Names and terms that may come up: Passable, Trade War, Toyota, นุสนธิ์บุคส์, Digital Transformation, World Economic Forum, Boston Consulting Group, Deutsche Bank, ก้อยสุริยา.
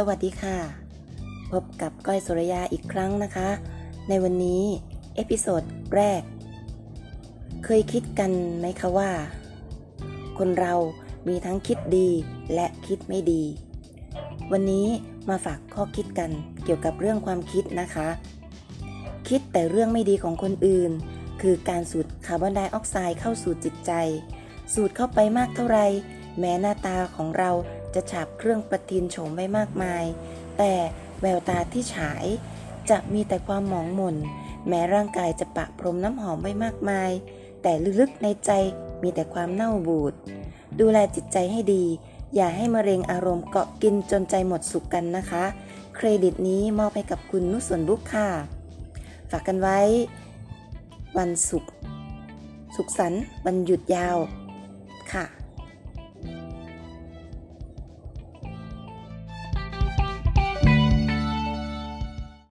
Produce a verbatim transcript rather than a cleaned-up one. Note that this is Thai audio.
สวัสดีค่ะพบกับก้อยสุริยาอีกครั้งนะคะในวันนี้เอพิโซดแรกเคยคิดกันไหมคะว่าคนเรามีทั้งคิดดีและคิดไม่ดีวันนี้มาฝากข้อคิดกันเกี่ยวกับเรื่องความคิดนะคะคิดแต่เรื่องไม่ดีของคนอื่นคือการสูดคาร์บอนไดออกไซด์เข้าสู่จิตใจสูดเข้าไปมากเท่าไรแม้หน้าตาของเราจะฉาบเครื่องประทินโฉมไว้มากมายแต่แววตาที่ฉายจะมีแต่ความหมองหม่นแม้ร่างกายจะปะพรมน้ำหอมไว้มากมายแต่ลึกๆในใจมีแต่ความเน่าบูดดูแลจิตใจให้ดีอย่าให้มะเร็งอารมณ์เกาะกินจนใจหมดสุขกันนะคะเครดิตนี้มอบให้กับคุณนุสนบุคค่ะฝากกันไว้วันศุกร์สุขสันต์วันหยุดยาวค่ะ